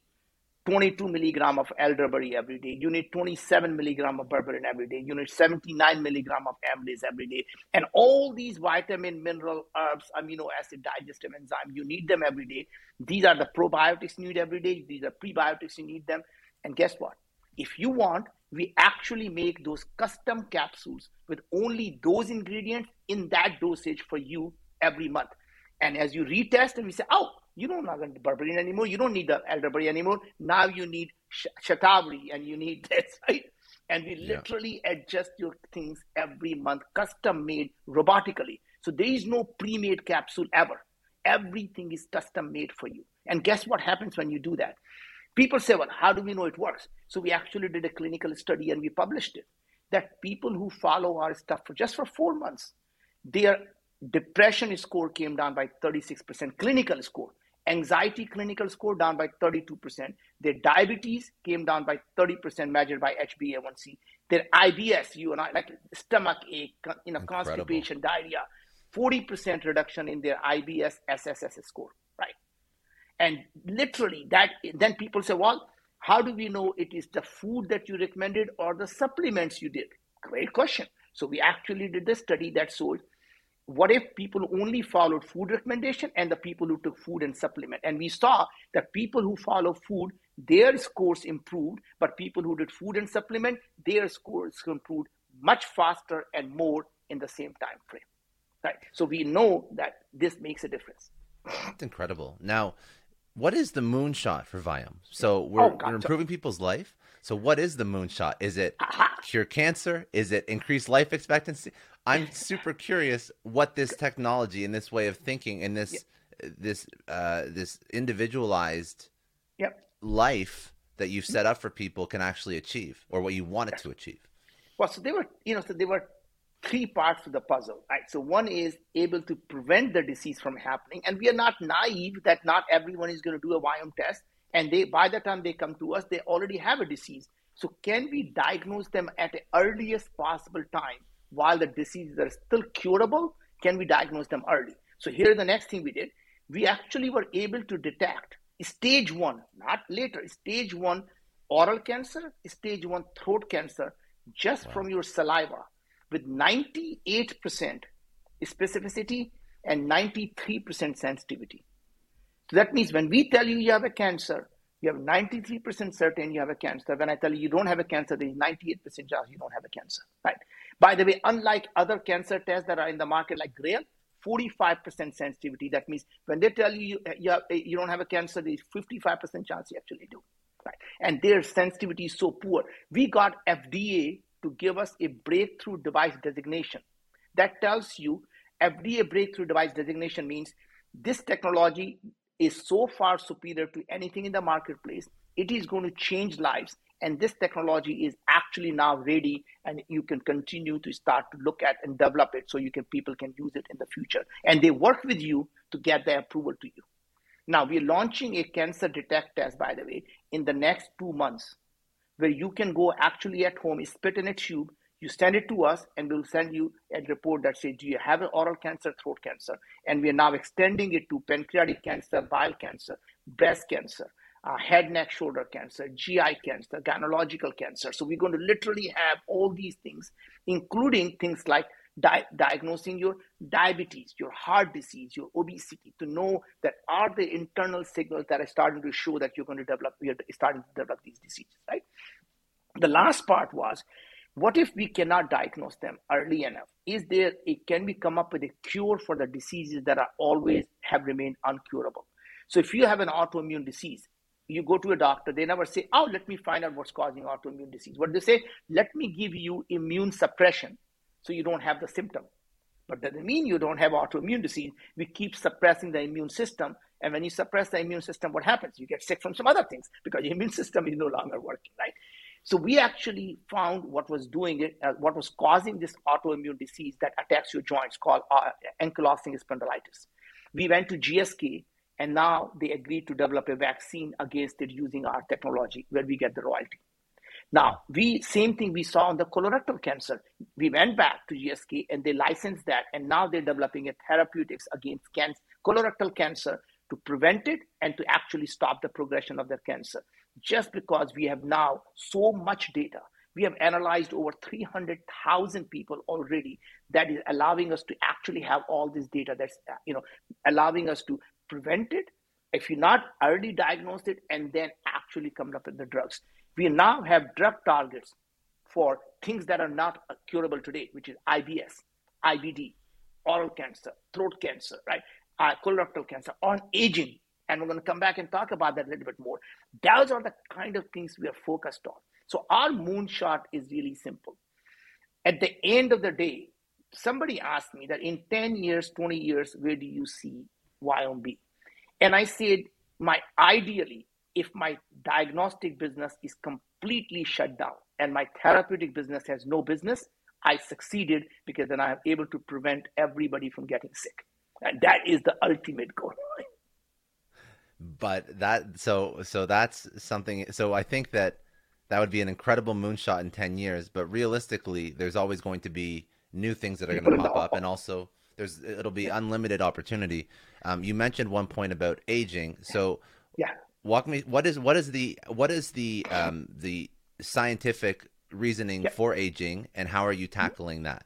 22 milligram of elderberry every day. You need 27 milligram of berberine every day. You need 79 milligram of amylase every day. And all these vitamin, mineral, herbs, amino acid, digestive enzyme, you need them every day. These are the probiotics you need every day. These are prebiotics you need them. And guess what? If you want, we actually make those custom capsules with only those ingredients in that dosage for you every month. And as you retest and we say, oh, you don't need the berberine anymore. You don't need the elderberry anymore. Now you need shatavari and you need this, right? And we literally adjust your things every month, custom made robotically. So there is no pre-made capsule ever. Everything is custom made for you. And guess what happens when you do that? People say, well, how do we know it works? So we actually did a clinical study and we published it, that people who follow our stuff for 4 months, their depression score came down by 36%, clinical score. Anxiety clinical score down by 32%. Their diabetes came down by 30% measured by HbA1c. Their IBS, like stomach ache, constipation, diarrhea, 40% reduction in their IBS SSS score, right? And literally then people say, well, how do we know it is the food that you recommended or the supplements you did? Great question. So we actually did this study that showed, what if people only followed food recommendation and the people who took food and supplement? And we saw that people who follow food, their scores improved, but people who did food and supplement, their scores improved much faster and more in the same time frame. Right? So we know that this makes a difference. That's incredible. Now, what is the moonshot for Viome? So we're improving people's life. So what is the moonshot? Is it cure cancer? Is it increase life expectancy? I'm super curious what this technology and this way of thinking and this individualized life that you've set up for people can actually achieve, or what you want it to achieve. Well, so there were three parts of the puzzle, right? So one is able to prevent the disease from happening, and we are not naive that not everyone is going to do a Viome test, and by the time they come to us, they already have a disease. So can we diagnose them at the earliest possible time? While the diseases are still curable, can we diagnose them early? So here's the next thing we did. We actually were able to detect stage 1, not later, stage 1 oral cancer, stage 1 throat cancer, just from your saliva with 98% specificity and 93% sensitivity. So that means when we tell you you have a cancer, You have 93% certain you have a cancer. When I tell you you don't have a cancer, there's 98% chance you don't have a cancer, right? By the way, unlike other cancer tests that are in the market like Grail, 45% sensitivity. That means when they tell you you don't have a cancer, there's 55% chance you actually do, right? And their sensitivity is so poor. We got FDA to give us a breakthrough device designation. That tells you FDA breakthrough device designation means this technology is so far superior to anything in the marketplace. It is going to change lives. And this technology is actually now ready, and you can continue to start to look at and develop it so you can people can use it in the future. And they work with you to get their approval to you. Now, we're launching a cancer detect test, by the way, in the next 2 months, where you can go actually at home, spit in a tube, you send it to us, and we'll send you a report that says, do you have an oral cancer, throat cancer? And we are now extending it to pancreatic cancer, bile cancer, breast cancer, head, neck, shoulder cancer, GI cancer, gynecological cancer. So we're going to literally have all these things, including things like diagnosing your diabetes, your heart disease, your obesity, to know that are the internal signals that are starting to show that you're starting to develop these diseases, right? The last part was, what if we cannot diagnose them early enough? Can we come up with a cure for the diseases that are always have remained uncurable? So if you have an autoimmune disease, you go to a doctor, they never say, oh, let me find out what's causing autoimmune disease. What they say, let me give you immune suppression so you don't have the symptom. But that doesn't mean you don't have autoimmune disease. We keep suppressing the immune system. And when you suppress the immune system, what happens? You get sick from some other things because your immune system is no longer working, right? So we actually found what was causing this autoimmune disease that attacks your joints called ankylosing spondylitis. We went to GSK, and now they agreed to develop a vaccine against it using our technology where we get the royalty. Now, same thing we saw on the colorectal cancer. We went back to GSK and they licensed that, and now they're developing a therapeutics against colorectal cancer to prevent it and to actually stop the progression of their cancer. Just because we have now so much data, we have analyzed over 300,000 people already, that is allowing us to actually have all this data that's allowing us to prevent it, if you're not early diagnosed it, and then actually come up with the drugs. We now have drug targets for things that are not curable today, which is IBS, IBD, oral cancer, throat cancer, right? Colorectal cancer, on aging. And we're going to come back and talk about that a little bit more. Those are the kind of things we are focused on. So our moonshot is really simple. At the end of the day, somebody asked me that in 10 years, 20 years, where do you see Viome? And I said, ideally, if my diagnostic business is completely shut down and my therapeutic business has no business, I succeeded, because then I am able to prevent everybody from getting sick. And that is the ultimate goal. But that's something. So I think that would be an incredible moonshot in 10 years. But realistically, there's always going to be new things that are going to pop up. And also, it'll be unlimited opportunity. You mentioned one point about aging. So walk me. What is the scientific reasoning for aging, and how are you tackling that?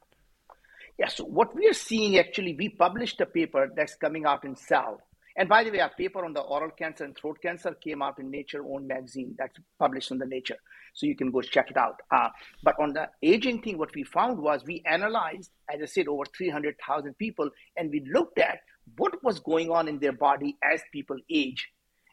Yeah. So what we are seeing, actually, we published a paper that's coming out in Cell. And by the way, our paper on the oral cancer and throat cancer came out in Nature own magazine, that's published in the Nature. So you can go check it out. But on the aging thing, what we found was we analyzed, as I said, over 300,000 people, and we looked at what was going on in their body as people age.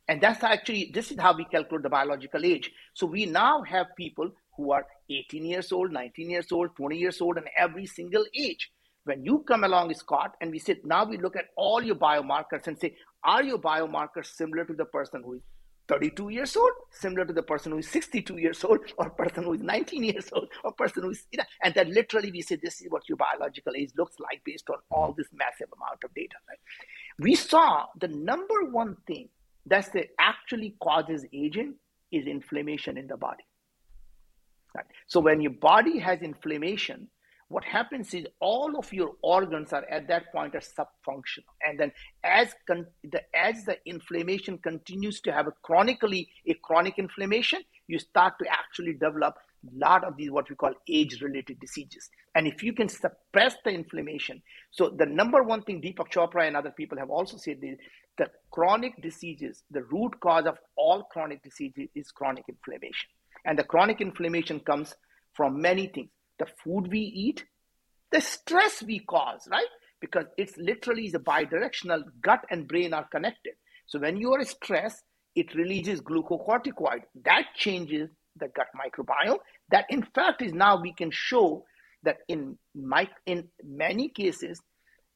And this is how we calculate the biological age. So we now have people who are 18 years old, 19 years old, 20 years old, and every single age. When you come along, Scott, and we said, now we look at all your biomarkers and say, are your biomarkers similar to the person who is 32 years old, similar to the person who is 62 years old, or person who is 19 years old, or person who is, and then literally we say, this is what your biological age looks like based on all this massive amount of data. Right? We saw the number one thing that actually causes aging is inflammation in the body. Right? So when your body has inflammation, what happens is all of your organs are at that point are subfunctional. And then as the inflammation continues to have a chronic inflammation, you start to actually develop lot of these what we call age-related diseases. And if you can suppress the inflammation, so the number one thing Deepak Chopra and other people have also said is the chronic diseases, the root cause of all chronic diseases is chronic inflammation. And the chronic inflammation comes from many things. The food we eat, the stress we cause, right? Because it's literally the bidirectional, gut and brain are connected. So when you are stressed, it releases glucocorticoid. That changes the gut microbiome. That in fact is now we can show that in many cases,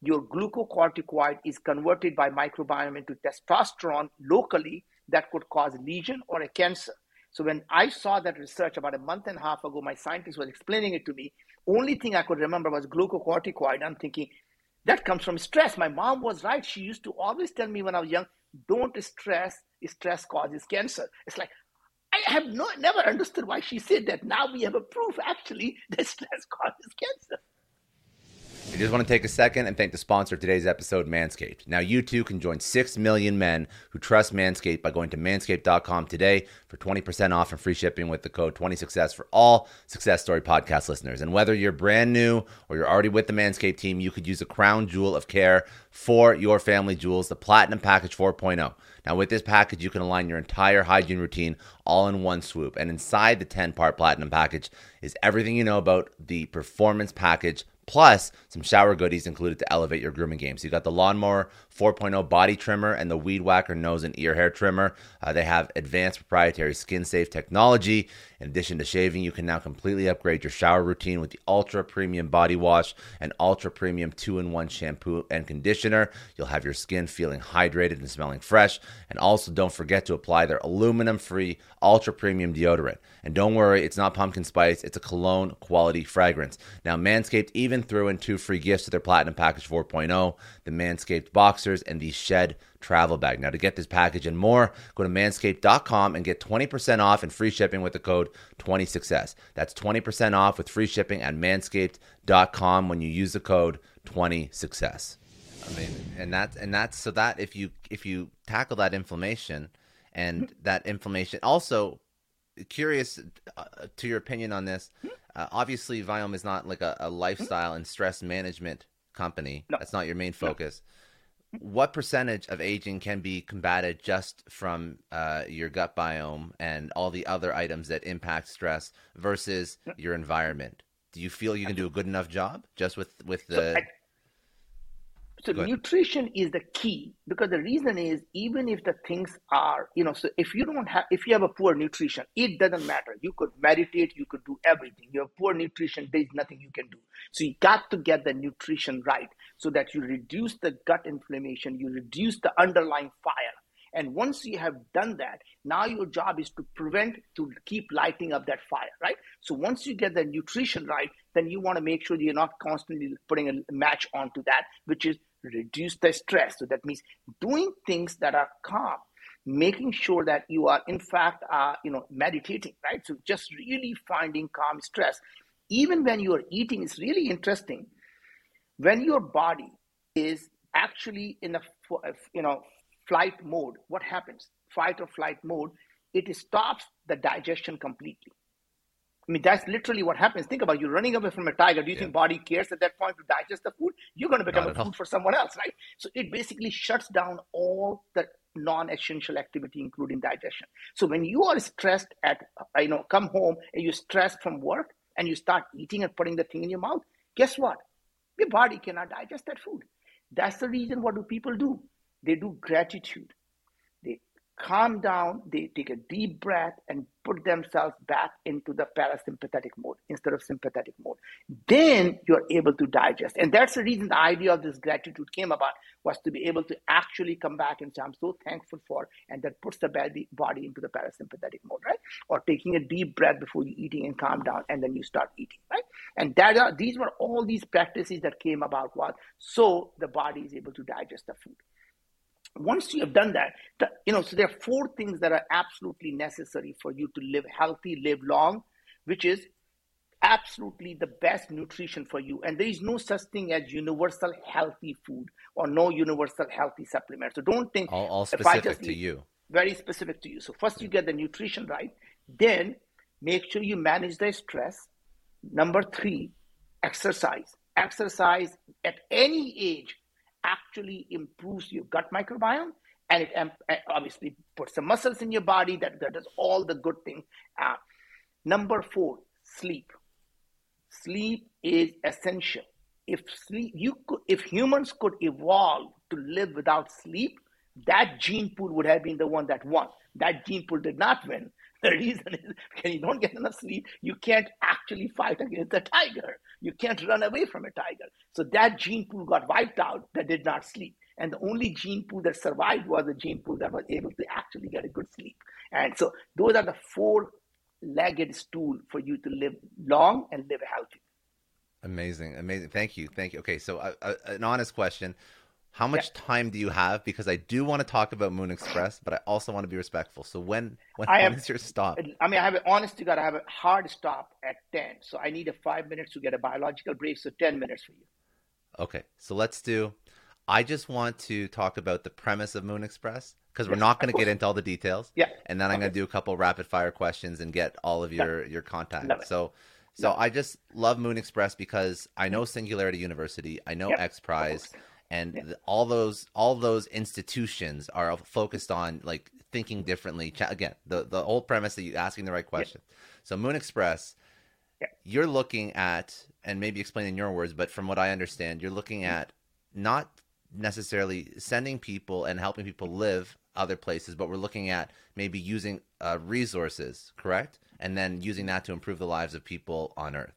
your glucocorticoid is converted by microbiome into testosterone locally that could cause lesion or a cancer. So when I saw that research about a month and a half ago, my scientist was explaining it to me. Only thing I could remember was glucocorticoid. I'm thinking, that comes from stress. My mom was right. She used to always tell me when I was young, don't stress. Stress causes cancer. It's like, I have never understood why she said that. Now we have a proof, actually, that stress causes cancer. I just want to take a second and thank the sponsor of today's episode, Manscaped. Now you too can join 6 million men who trust Manscaped by going to manscaped.com today for 20% off and free shipping with the code 20Success for all Success Story podcast listeners. And whether you're brand new or you're already with the Manscaped team, you could use the crown jewel of care for your family jewels, the Platinum Package 4.0. Now with this package, you can align your entire hygiene routine all in one swoop. And inside the 10-part Platinum Package is everything you know about the Performance Package, plus some shower goodies included to elevate your grooming game. So you got the Lawnmower 4.0 body trimmer and the Weed Whacker nose and ear hair trimmer. They have advanced proprietary skin-safe technology. In addition to shaving, you can now completely upgrade your shower routine with the ultra-premium body wash and ultra-premium 2-in-1 shampoo and conditioner. You'll have your skin feeling hydrated and smelling fresh. And also don't forget to apply their aluminum-free ultra-premium deodorant. And don't worry, it's not pumpkin spice. It's a cologne quality fragrance. Now, Manscaped even threw in 2 free gifts to their Platinum Package 4.0, the Manscaped Boxers and the Shed Travel Bag. Now, to get this package and more, go to manscaped.com and get 20% off and free shipping with the code 20Success. That's 20% off with free shipping at manscaped.com when you use the code 20Success. I mean, and that's so that if you tackle that inflammation and that inflammation, also curious to your opinion on this. Obviously, Viome is not like a lifestyle and stress management company. No. That's not your main focus. No. What percentage of aging can be combated just from your gut biome and all the other items that impact stress versus your environment? Do you feel you can do a good enough job just with the... So nutrition is the key, because the reason is, even if the things are, so if you have a poor nutrition, it doesn't matter. You could meditate, you could do everything. You have poor nutrition, there's nothing you can do. So you got to get the nutrition right so that you reduce the gut inflammation, you reduce the underlying fire. And once you have done that, now your job is to keep lighting up that fire, right? So once you get the nutrition right, then you want to make sure you're not constantly putting a match onto that, which is reduce the stress. So that means doing things that are calm, making sure that you are, in fact, meditating, right? So just really finding calm stress. Even when you are eating, it's really interesting. When your body is actually in a, flight mode, what happens? Fight or flight mode, it stops the digestion completely. I mean, that's literally what happens. Think about it. You're running away from a tiger. Do you think body cares at that point to digest the food? You're going to become food for someone else, right? So it basically shuts down all the non-essential activity, including digestion. So when you are stressed come home and you're stressed from work and you start eating and putting the thing in your mouth, guess what? Your body cannot digest that food. That's the reason. What do people do? They do gratitude. They calm down, they take a deep breath and put themselves back into the parasympathetic mode instead of sympathetic mode. Then you're able to digest. And that's the reason the idea of this gratitude came about, was to be able to actually come back and say, I'm so thankful for, and that puts the body into the parasympathetic mode, right? Or taking a deep breath before you're eating and calm down, and then you start eating, right? And these were all these practices that came about so the body is able to digest the food. Once you have done that, so there are 4 things that are absolutely necessary for you to live healthy, live long, which is absolutely the best nutrition for you. And there is no such thing as universal healthy food or no universal healthy supplement. So don't think all specific to you. Very specific to you. So first you get the nutrition right, then Make sure you manage the stress. Number three, exercise. Exercise at any age actually improves your gut microbiome, and it obviously puts some muscles in your body that does all the good things. Number four, sleep. Sleep is essential. If humans could evolve to live without sleep, that gene pool would have been the one that won. That gene pool did not win. The reason is when you don't get enough sleep, you can't actually fight against a tiger. You can't run away from a tiger. So that gene pool got wiped out that did not sleep. And the only gene pool that survived was a gene pool that was able to actually get a good sleep. And so those are the four-legged stool for you to live long and live healthy. Amazing. Thank you. Okay, so an honest question. How much time do you have? Because I do want to talk about Moon Express, but I also want to be respectful. So when is your stop? I mean, I have an honest to God, I have a hard stop at 10. So I need a 5 minutes to get a biological break. So 10 minutes for you. Okay. So I just want to talk about the premise of Moon Express, because we're not going to get into all the details. Yeah. And then I'm going to do a couple rapid fire questions and get all of your contacts. So I just love Moon Express because I know Singularity University. I know XPRIZE. And all those institutions are focused on like thinking differently. Again, the whole premise that you're asking the right question. Yeah. So Moon Express, you're looking at, and maybe explain in your words, but from what I understand, you're looking at not necessarily sending people and helping people live other places, but we're looking at maybe using resources, correct? And then using that to improve the lives of people on Earth.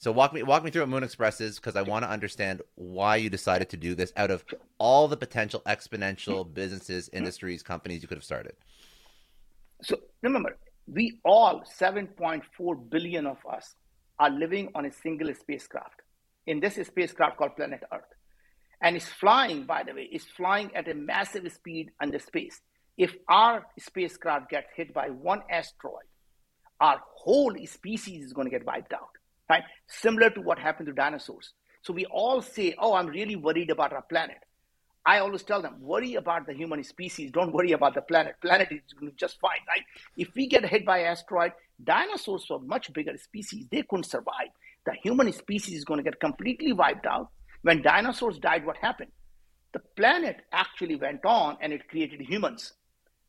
So walk me through what Moon Express is, because I want to understand why you decided to do this out of all the potential exponential businesses, industries, companies you could have started. So remember, we all, 7.4 billion of us, are living on a single spacecraft. In this spacecraft called planet Earth. And it's flying, by the way, it's flying at a massive speed under space. If our spacecraft gets hit by one asteroid, our whole species is going to get wiped out. Right? Similar to what happened to dinosaurs. So we all say, oh, I'm really worried about our planet. I always tell them, worry about the human species. Don't worry about the planet. Planet is just fine, right? If we get hit by an asteroid, dinosaurs were much bigger species. They couldn't survive. The human species is going to get completely wiped out. When dinosaurs died, what happened? The planet actually went on and it created humans.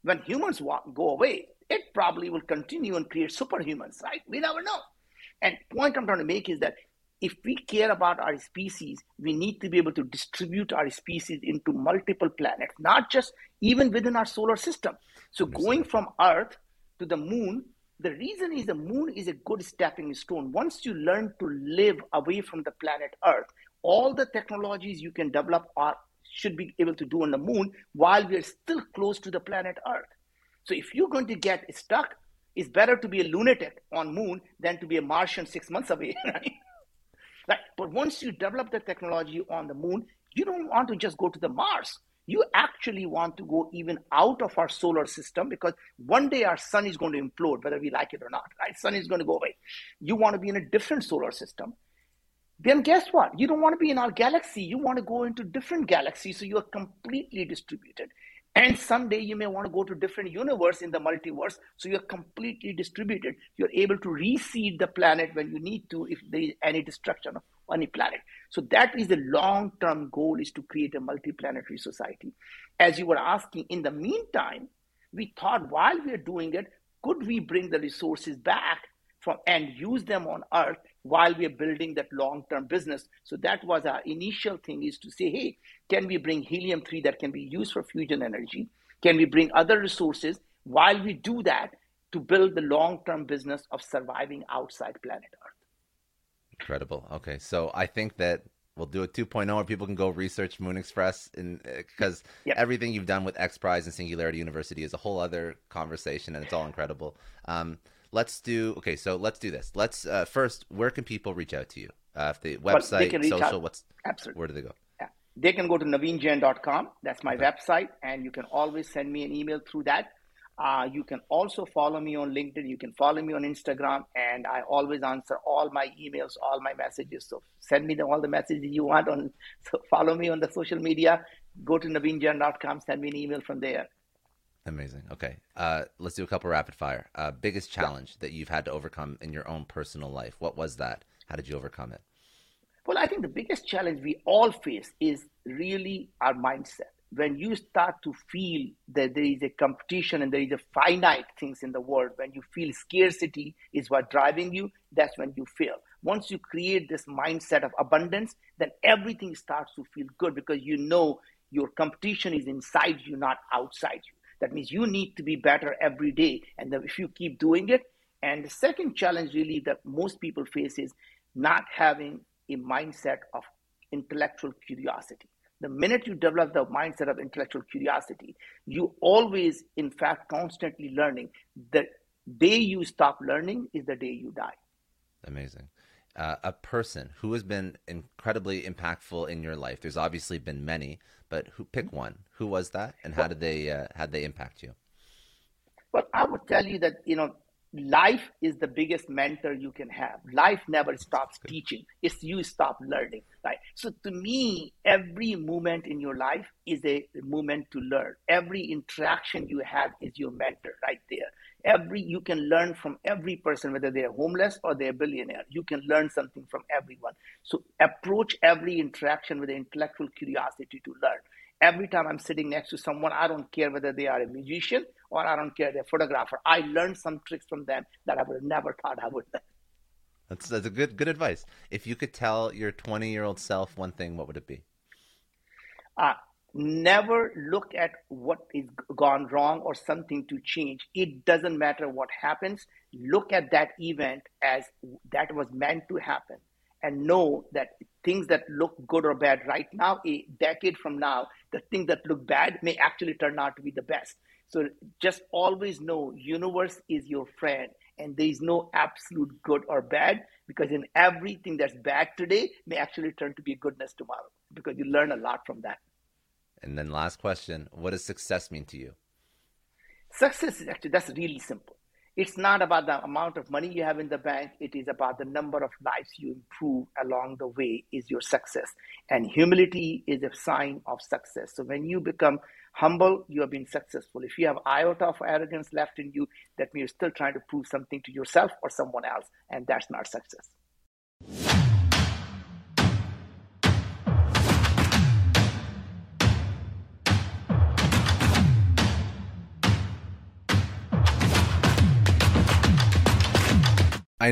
When humans go away, it probably will continue and create superhumans, right? We never know. And the point I'm trying to make is that if we care about our species, we need to be able to distribute our species into multiple planets, not just even within our solar system. So going from Earth to the moon, the reason is the moon is a good stepping stone. Once you learn to live away from the planet Earth, all the technologies you can develop should be able to do on the moon while we are still close to the planet Earth. So if you're going to get stuck, it's better to be a lunatic on moon than to be a Martian 6 months away, right? Like, but once you develop the technology on the moon, you don't want to just go to the Mars. You actually want to go even out of our solar system, because one day our sun is going to implode, whether we like it or not, right? Sun is going to go away. You want to be in a different solar system. Then guess what? You don't want to be in our galaxy. You want to go into different galaxies, so you are completely distributed. And someday you may want to go to different universe in the multiverse. So you're completely distributed. You're able to reseed the planet when you need to, if there is any destruction of any planet. So that is the long-term goal, is to create a multi-planetary society. As you were asking, in the meantime, we thought while we are doing it, could we bring the resources back and use them on Earth while we are building that long-term business? So that was our initial thing, is to say, hey, can we bring helium-3 that can be used for fusion energy? Can we bring other resources while we do that to build the long-term business of surviving outside planet Earth? Incredible. Okay, so I think that we'll do a 2.0 where people can go research Moon Express, because everything you've done with XPRIZE and Singularity University is a whole other conversation, and it's all incredible. Let's do this. Let's first, where can people reach out to you? If the website, social, out. Where do they go? Yeah. They can go to naveenjain.com. That's my website. And you can always send me an email through that. You can also follow me on LinkedIn. You can follow me on Instagram. And I always answer all my emails, all my messages. So send me all the messages you want. So follow me on the social media. Go to naveenjain.com. Send me an email from there. Amazing. Okay. Let's do a couple rapid fire. Biggest challenge that you've had to overcome in your own personal life. What was that? How did you overcome it? Well, I think the biggest challenge we all face is really our mindset. When you start to feel that there is a competition and there is a finite things in the world, when you feel scarcity is what driving you, that's when you fail. Once you create this mindset of abundance, then everything starts to feel good because you know your competition is inside you, not outside you. That means you need to be better every day. And if you keep doing it, and the second challenge really that most people face is not having a mindset of intellectual curiosity. The minute you develop the mindset of intellectual curiosity, you always, in fact, constantly learning. The day you stop learning is the day you die. Amazing. A person who has been incredibly impactful in your life. There's obviously been many, but who pick one? Who was that, and how did they impact you? Well, I would tell you that life is the biggest mentor you can have. Life never stops teaching. It's you stop learning, right? So to me, every moment in your life is a moment to learn. Every interaction you have is your mentor right there. You can learn from every person, whether they're homeless or they're billionaire. You can learn something from everyone. So approach every interaction with intellectual curiosity to learn. Every time I'm sitting next to someone, I don't care whether they are a musician or I don't care they're a photographer. I learned some tricks from them that I would have never thought I would learn. That's a good advice. If you could tell your 20-year-old self one thing, what would it be? Never look at what is gone wrong or something to change. It doesn't matter what happens. Look at that event as that was meant to happen. And know that things that look good or bad right now, a decade from now, the things that look bad may actually turn out to be the best. So just always know universe is your friend and there is no absolute good or bad, because in everything that's bad today may actually turn to be goodness tomorrow, because you learn a lot from that. And then last question, what does success mean to you? Success is that's really simple. It's not about the amount of money you have in the bank. It is about the number of lives you improve along the way is your success. And humility is a sign of success. So when you become humble, you have been successful. If you have iota of arrogance left in you, that means you're still trying to prove something to yourself or someone else. And that's not success. I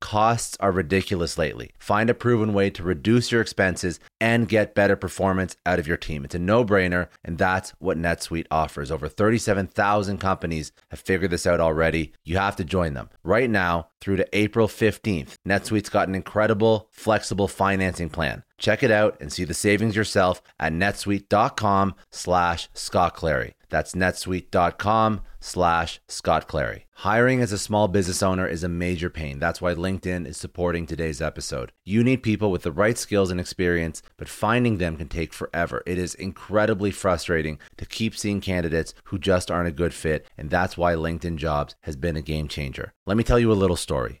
Costs are ridiculous lately. Find a proven way to reduce your expenses and get better performance out of your team. It's a no-brainer, and that's what NetSuite offers. Over 37,000 companies have figured this out already. You have to join them. Right now, through to April 15th, NetSuite's got an incredible, flexible financing plan. Check it out and see the savings yourself at netsuite.com/Scott Clary. That's netsuite.com/Scott Clary. Hiring as a small business owner is a major pain. That's why LinkedIn is supporting today's episode. You need people with the right skills and experience, but finding them can take forever. It is incredibly frustrating to keep seeing candidates who just aren't a good fit, and that's why LinkedIn Jobs has been a game changer. Let me tell you a little story.